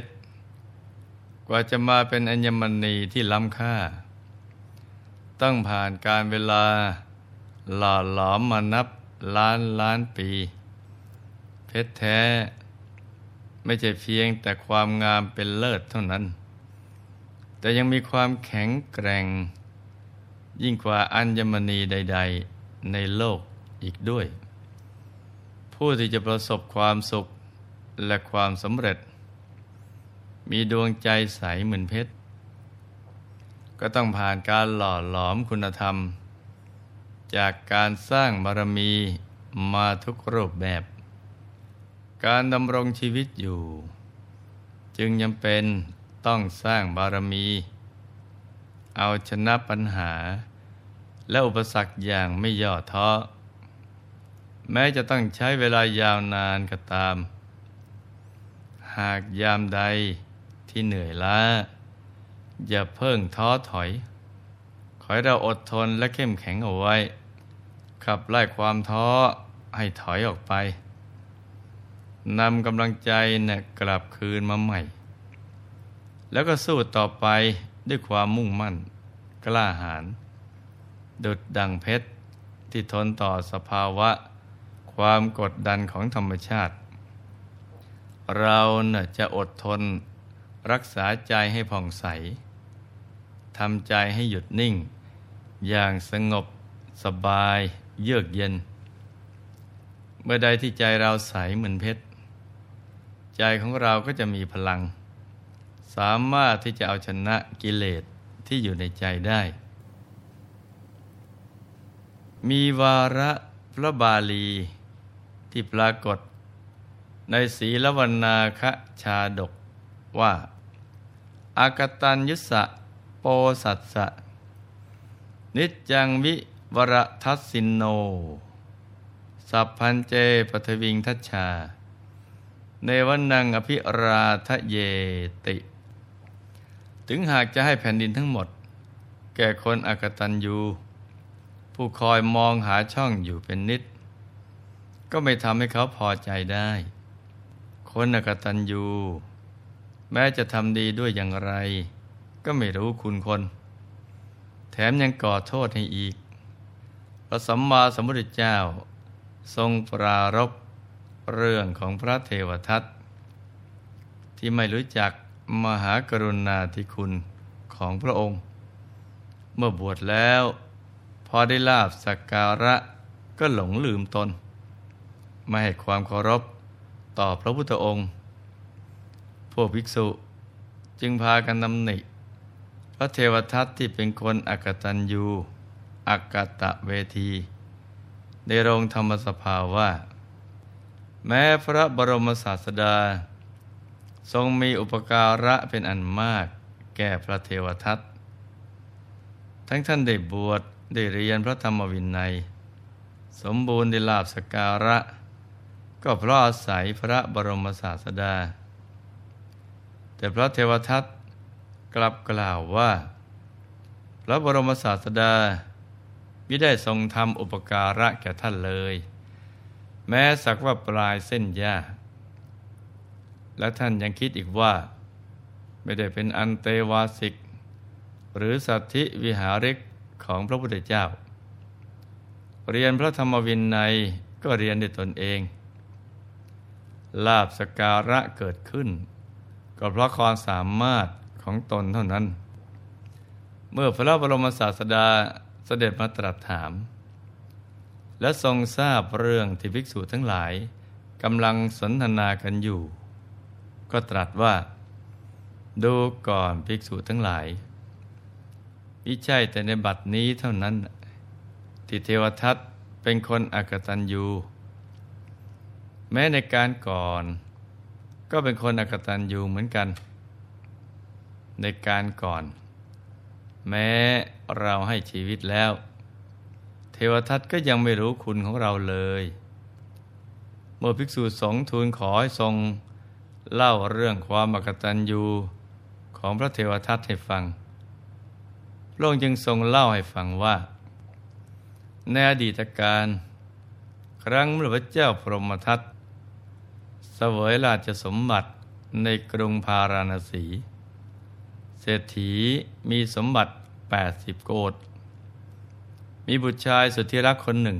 ชรกว่าจะมาเป็นอัญมณีที่ล้ำค่าต้องผ่านการเวลาหล่อหลอมมานับล้านล้านปีเพชรแท้ไม่ใช่เพียงแต่ความงามเป็นเลิศเท่านั้นแต่ยังมีความแข็งแกร่งยิ่งกว่าอัญมณีใดๆในโลกอีกด้วยผู้ที่จะประสบความสุขและความสำเร็จมีดวงใจใสเหมือนเพชรก็ต้องผ่านการหล่อหลอมคุณธรรมจากการสร้างบารมีมาทุกรูปแบบการดำรงชีวิตอยู่จึงยังเป็นต้องสร้างบารมีเอาชนะปัญหาและอุปสรรคอย่างไม่ย่อท้อแม้จะต้องใช้เวลายาวนานก็ตามหากยามใดที่เหนื่อยล้าอย่าเพิ่งท้อถอยขอให้เราอดทนและเข้มแข็งเอาไว้ขับไล่ความท้อให้ถอยออกไปนำกำลังใจกลับคืนมาใหม่แล้วก็สู้ต่อไปด้วยความมุ่งมั่นกล้าหาญดุจดังเพชรที่ทนต่อสภาวะความกดดันของธรรมชาติเราจะอดทนรักษาใจให้ผ่องใสทำใจให้หยุดนิ่งอย่างสงบสบายเยือกเย็นเมื่อใดที่ใจเราใสเหมือนเพชรใจของเราก็จะมีพลังสามารถที่จะเอาชนะกิเลสที่อยู่ในใจได้มีวาระพระบาลีที่ปรากฏในศีลวรรณาคชาดกว่าอากตัญญุสะโปสัสสะนิจจังวิวรทัสสินโนสัพพันเจปทวิงทัชชาเนวนังอภิราทะเยติถึงหากจะให้แผ่นดินทั้งหมดแก่คนอกตัญญูผู้คอยมองหาช่องอยู่เป็นนิดก็ไม่ทำให้เขาพอใจได้คนอกตัญญูแม้จะทำดีด้วยอย่างไรก็ไม่รู้คุณคนแถมยังก่อโทษให้อีกพระสัมมาสัมพุทธเจ้าทรงปรารภเรื่องของพระเทวทัตที่ไม่รู้จักมหากรุณาธิคุณของพระองค์เมื่อบวชแล้วพอได้ลาภสักการะก็หลงลืมตนไม่ให้ความเคารพต่อพระพุทธองค์พวกภิกษุจึงพากันตำหนิพระเทวทัตที่เป็นคนอกตัญญูอกตเวทีในโรงธรรมสภาว่าแม้พระบรมศาสดาทรงมีอุปการะเป็นอันมากแก่พระเทวทัตทั้งท่านได้บวชได้เรียนพระธรรมวินัยสมบูรณ์ได้ลาภสักการะก็เพราะอาศัยพระบรมศาสดาแต่พระเทวทัตกลับกล่าวว่าพระบรมศาสดามิได้ทรงทำอุปการะแก่ท่านเลยแม้สักว่าปลายเส้นหญ้าและท่านยังคิดอีกว่าไม่ได้เป็นอันเตวาสิกหรือสัทธิวิหาริกของพระพุทธเจ้าเรียนพระธรรมวินัยก็เรียนด้วยตนเองลาภสักการะเกิดขึ้นก็เพราะความสามารถของตนเท่านั้นเมื่อพระบรมศาสดาเสด็จมาตรัสถามและทรงทราบเรื่องที่ภิกษุทั้งหลายกำลังสนทนากันอยู่ก็ตรัสว่าดูก่อนภิกษุทั้งหลายมิใช่แต่ในบัดนี้เท่านั้นที่เทวทัตเป็นคนอกตัญญูแม้ในการก่อนก็เป็นคนอกตัญญูเหมือนกันในการก่อนแม้เราให้ชีวิตแล้วเทวทัตก็ยังไม่รู้คุณของเราเลยเมื่อภิกษุสงฆ์ทูลขอให้ทรงเล่าเรื่องความอกตัญญูของพระเทวทัตให้ฟังพระองค์จึงทรงเล่าให้ฟังว่าในอดีตการครั้งพระเจ้าพรหมทัตเสวยราชสมบัติ ในกรุงพาราณสีเศรษฐีมีสมบัติ80โกฏมีบุตรชายสุดที่รักคนหนึ่ง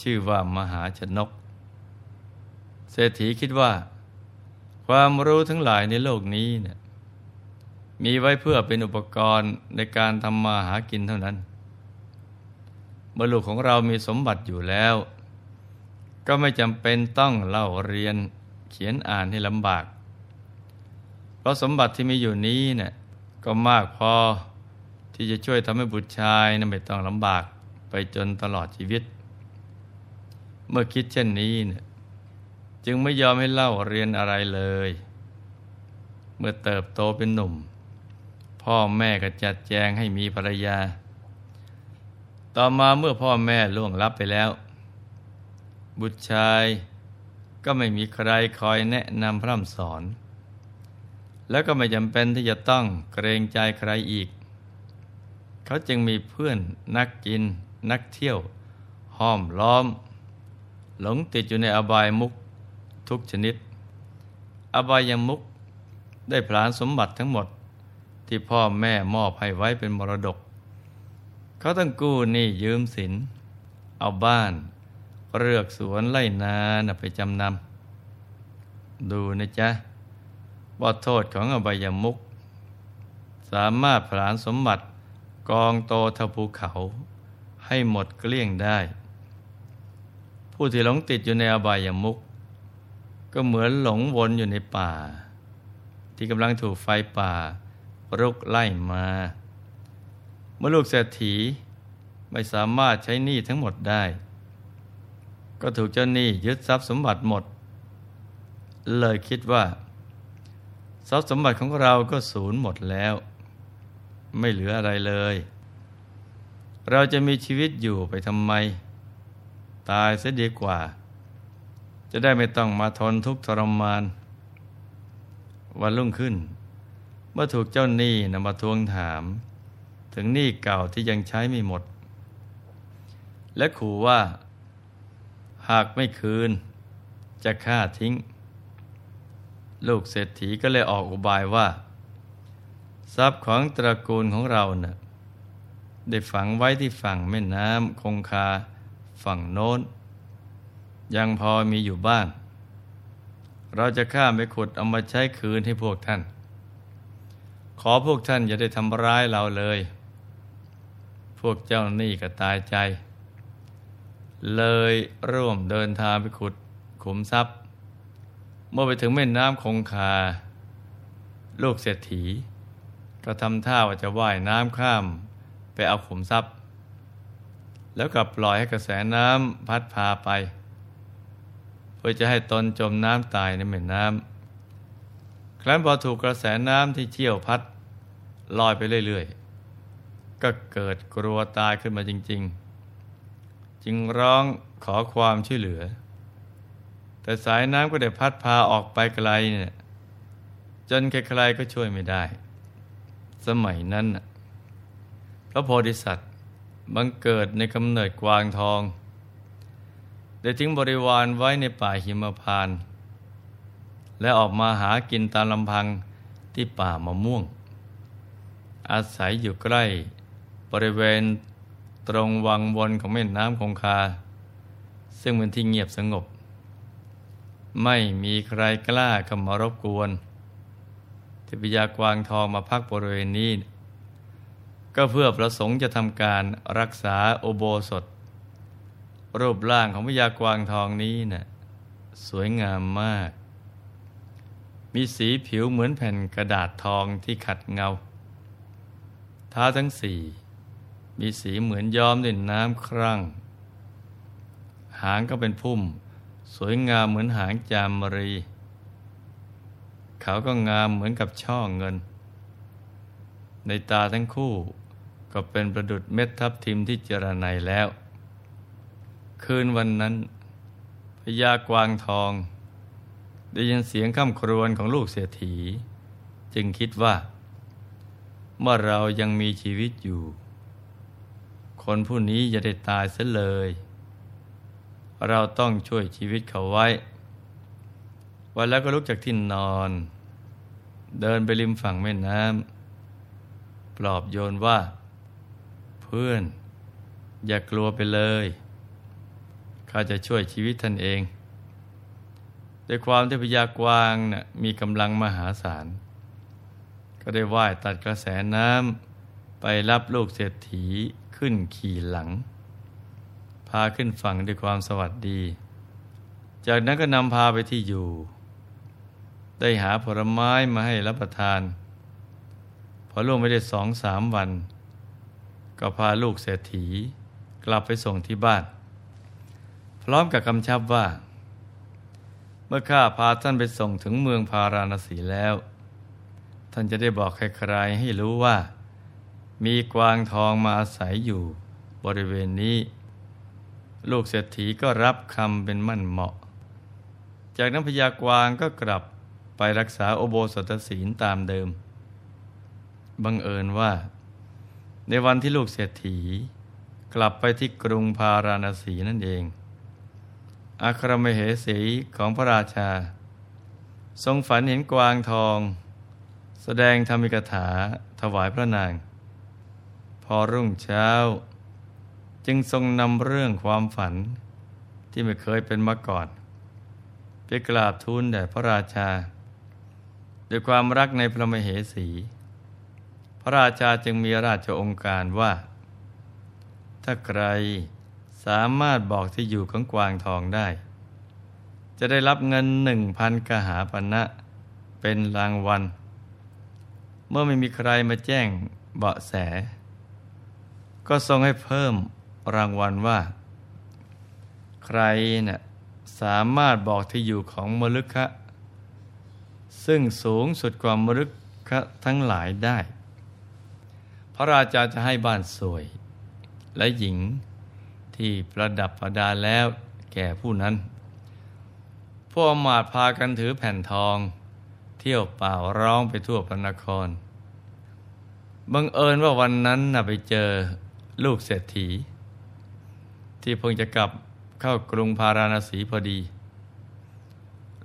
ชื่อว่ามหาชนกเศรษฐีคิดว่าความรู้ทั้งหลายในโลกนี้เนี่ยมีไว้เพื่อเป็นอุปกรณ์ในการทำมาหากินเท่านั้นเมื่อลูกของเรามีสมบัติอยู่แล้วก็ไม่จำเป็นต้องเล่าเรียนเขียนอ่านให้ลำบากเพราะสมบัติที่มีอยู่นี้เนี่ยก็มากพอที่จะช่วยทำให้บุตรชายนั้นไม่ต้องลำบากไปจนตลอดชีวิตเมื่อคิดเช่นนี้เนี่ยจึงไม่ยอมให้เล่าเรียนอะไรเลยเมื่อเติบโตเป็นหนุ่มพ่อแม่ก็จัดแจงให้มีภรรยาต่อมาเมื่อพ่อแม่ล่วงลับไปแล้วบุตรชายก็ไม่มีใครคอยแนะนำพร่ำสอนแล้วก็ไม่จำเป็นที่จะต้องเกรงใจใครอีกเขาจึงมีเพื่อนนักกินนักเที่ยวห้อมล้อมหลงติดอยู่ในอบายมุขทุกชนิดอบายมุขได้ผลาญสมบัติทั้งหมดที่พ่อแม่มอบให้ไว้เป็นมรดกเขาต้องกู้หนี้ยืมสินเอาบ้านเรือกสวนไร่นาไปจำนำดูนะจ๊ะบทโทษของอบายมุขสามารถผลาญสมบัติกองโตเท่าภูเขาให้หมดเกลี้ยงได้ผู้ที่หลงติดอยู่ในอบายมุขก็เหมือนหลงวนอยู่ในป่าที่กำลังถูกไฟป่ารุกไล่มาเมื่อลูกเศรษฐีไม่สามารถใช้หนี้ทั้งหมดได้ก็ถูกเจ้าหนี้ยึดทรัพย์สมบัติหมดเลยคิดว่าทรัพย์สมบัติของเราก็สูญหมดแล้วไม่เหลืออะไรเลยเราจะมีชีวิตอยู่ไปทำไมตายเสียดีกว่าจะได้ไม่ต้องมาทนทุกข์ทรมานวันรุ่งขึ้นเมื่อถูกเจ้าหนี้นำมาทวงถามถึงหนี้เก่าที่ยังใช้ไม่หมดและขู่ว่าหากไม่คืนจะฆ่าทิ้งลูกเศรษฐีก็เลยออกอุบายว่าทรัพย์ของตระกูลของเราน่ะได้ฝังไว้ที่ฝั่งแม่น้ำคงคาฝั่งโน้นยังพอมีอยู่บ้างเราจะข้ามไปขุดเอามาใช้คืนให้พวกท่านขอพวกท่านอย่าได้ทำร้ายเราเลยพวกเจ้าหนี้ก็ตายใจเลยร่วมเดินทางไปขุดขุมทรัพย์เมื่อไปถึงแม่น้ำคงคาลูกเศรษฐีก็ทำท่าว่าจะว่ายน้ำข้ามไปเอาขุมทรัพย์แล้วก็ปล่อยให้กระแสน้ำพัดพาไปเพื่อจะให้ตนจมน้ำตายในแม่น้ำครั้นพอถูกกระแสน้ำที่เชี่ยวพัดลอยไปเรื่อยๆก็เกิดกลัวตายขึ้นมาจริงๆจึงร้องขอความช่วยเหลือแต่สายน้ำก็ได้พัดพาออกไปไกลเนี่ยจนใครๆก็ช่วยไม่ได้สมัยนั้นพระโพธิสัตว์บังเกิดในกำเนิดกวางทองได้ทิ้งบริวารไว้ในป่าหิมพานต์และออกมาหากินตามลำพังที่ป่ามะม่วงอาศัยอยู่ใกล้บริเวณตรงวังวนของแม่น้ำคงคาซึ่งเป็นที่เงียบสงบไม่มีใครกล้าเข้ามารบกวนที่พญากวางทองมาพักบริเวณนี้ก็เพื่อประสงค์จะทำการรักษาอุโบสถรูปร่างของพญากวางทองนี้นะสวยงามมากมีสีผิวเหมือนแผ่นกระดาษทองที่ขัดเงาท้าทั้งสี่มีสีเหมือนย้อมด้วยน้ำครั่งหางก็เป็นพุ่มสวยงามเหมือนหางจามรีเขาก็งามเหมือนกับช่อเงินในตาทั้งคู่ก็เป็นประดุจเม็ดทับทิมที่เจรไนแล้วคืนวันนั้นพญากวางทองได้ยินเสียงค่ำครวญของลูกเศรษฐีจึงคิดว่าเมื่อเรายังมีชีวิตอยู่คนผู้นี้จะได้ตายเสียเลยเราต้องช่วยชีวิตเขาไว้วันแล้วก็ลุกจากที่นอน เดินไปริมฝั่งแม่น้ำปลอบโยนว่าเพื่อนอย่ากลัวไปเลยข้าจะช่วยชีวิตท่านเองด้วยความที่พญากวางมีกำลังมหาศาลก็ได้ว่ายตัดกระแสน้ำไปรับลูกเศรษฐีขึ้นขี่หลังพาขึ้นฝั่งด้วยความสวัสดีจากนั้นก็นำพาไปที่อยู่ได้หาผลไม้มาให้รับประทานพอล่วงไปได้ 2-3 วันก็พาลูกเศรษฐีกลับไปส่งที่บ้านพร้อมกับกำชับว่าเมื่อข้าพาท่านไปส่งถึงเมืองพาราณสีแล้วท่านจะได้บอกใครๆให้รู้ว่ามีกวางทองมาอาศัยอยู่บริเวณนี้ลูกเศรษฐีก็รับคำเป็นมั่นเหมาะจากนั้นพญากวางก็กลับไปรักษาอุโบสถศีลตามเดิมบังเอิญว่าในวันที่ลูกเศรษฐีกลับไปที่กรุงพาราณสีนั่นเองอัครมเหสีของพระราชาทรงฝันเห็นกวางทองแสดงธรรมิกถาถวายพระนางพอรุ่งเช้าจึงทรงนำเรื่องความฝันที่ไม่เคยเป็นมาก่อนไปกราบทูลแด่พระราชาด้วยความรักในพระมเหสีพระราชาจึงมีราชองค์การว่าถ้าใครสามารถบอกที่อยู่ของกวางทองได้จะได้รับเงิน 1,000 กหาปณะเป็นรางวัลเมื่อไม่มีใครมาแจ้งเบาะแสก็ทรงให้เพิ่มรางวัลว่าใครสามารถบอกที่อยู่ของมฤคะซึ่งสูงสุดกว่ามฤคะทั้งหลายได้พระราชาจะให้บ้านสวยและหญิงที่ประดับประดาแล้วแก่ผู้นั้นพวกอมาตย์พากันถือแผ่นทองเที่ยวเป่าร้องไปทั่วพระนครบังเอิญว่าวันนั้นไปเจอลูกเศรษฐีที่เพิ่งจะกลับเข้ากรุงพาราณสีพอดี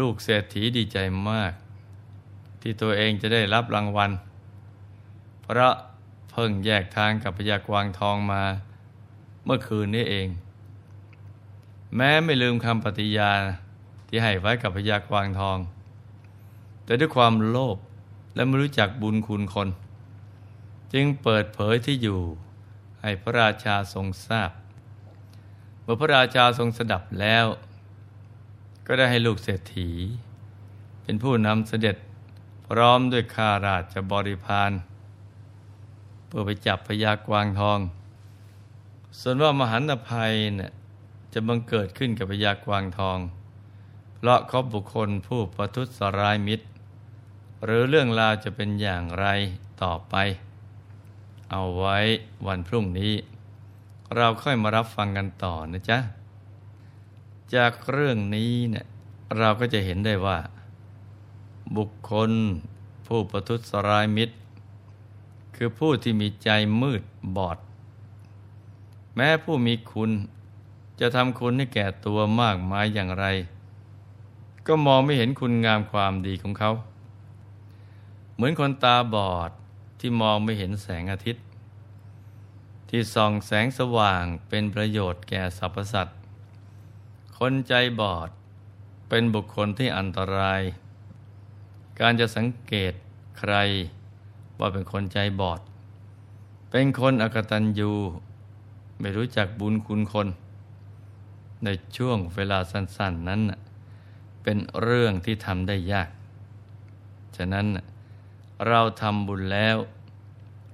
ลูกเศรษฐีดีใจมากที่ตัวเองจะได้รับรางวัลเพราะเพิ่งแยกทางกับพญากวางทองมาเมื่อคืนนี้เองแม้ไม่ลืมคำปฏิญาณที่ให้ไว้กับพญากวางทองแต่ด้วยความโลภและไม่รู้จักบุญคุณคนจึงเปิดเผยที่อยู่ให้พระราชาทรงทราบเมื่อพระราชาทรงสดับแล้วก็ได้ให้ลูกเศรษฐีเป็นผู้นำเสด็จพร้อมด้วยข้าราชบริพารเพื่อไปจับพญากวางทองส่วนว่ามหันตภัยจะบังเกิดขึ้นกับพญากวางทองเพราะคบบุคคลผู้ประทุษร้ายมิตรหรือเรื่องราวจะเป็นอย่างไรต่อไปเอาไว้วันพรุ่งนี้เราค่อยมารับฟังกันต่อนะจ๊ะจากเรื่องนี้เราก็จะเห็นได้ว่าบุคคลผู้ประทุษร้ายมิตรคือผู้ที่มีใจมืดบอดแม้ผู้มีคุณจะทำคุณให้แก่ตัวมากมายอย่างไรก็มองไม่เห็นคุณงามความดีของเขาเหมือนคนตาบอดที่มองไม่เห็นแสงอาทิตย์ที่ส่องแสงสว่างเป็นประโยชน์แก่สรรพสัตว์คนใจบอดเป็นบุคคลที่อันตรายการจะสังเกตใครว่าเป็นคนใจบอดเป็นคนอกตัญญูไม่รู้จักบุญคุณคนในช่วงเวลาสั้นๆนั้นเป็นเรื่องที่ทำได้ยากฉะนั้นเราทำบุญแล้ว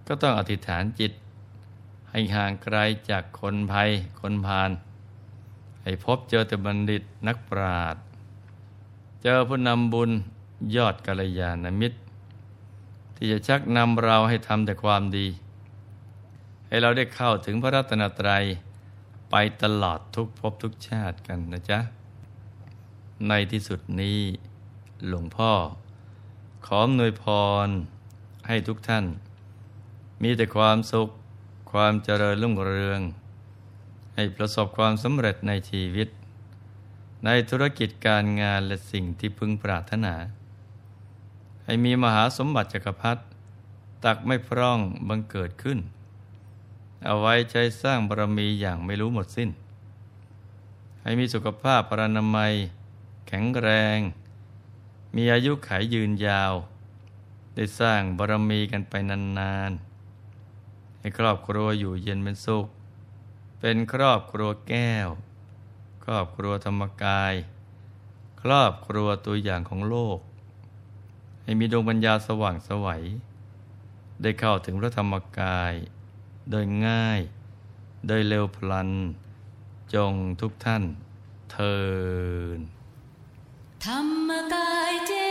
ก็ต้องอธิษฐานจิตให้ห่างไกลจากคนภัยคนพาลให้พบเจอแต่บัณฑิตนักปราชญ์เจอผู้นำบุญยอดกัลยาณมิตรที่จะชักนำเราให้ทำแต่ความดีให้เราได้เข้าถึงพระรัตนตรัยไปตลอดทุกภพทุกชาติกันนะจ๊ะในที่สุดนี้หลวงพ่อขออวยพรให้ทุกท่านมีแต่ความสุขความเจริญรุ่งเรืองให้ประสบความสำเร็จในชีวิตในธุรกิจการงานและสิ่งที่พึงปรารถนา ให้มีมหาสมบัติจักรพรรดิตักไม่พร่องบังเกิดขึ้นเอาไว้ใช้สร้างบารมีอย่างไม่รู้หมดสิ้นให้มีสุขภาพพรรณนามัยแข็งแรงมีอายุขัยยืนยาวได้สร้างบารมีกันไปนานๆให้ครอบครัวอยู่เย็นเป็นสุขเป็นครอบครัวแก้วครอบครัวธรรมกายครอบครัวตัวอย่างของโลกให้มีดวงปัญญาสว่างไสวได้เข้าถึงพระธรรมกายโดยง่ายโดยเร็วพลันจงทุกท่านเทอญธรรมกาย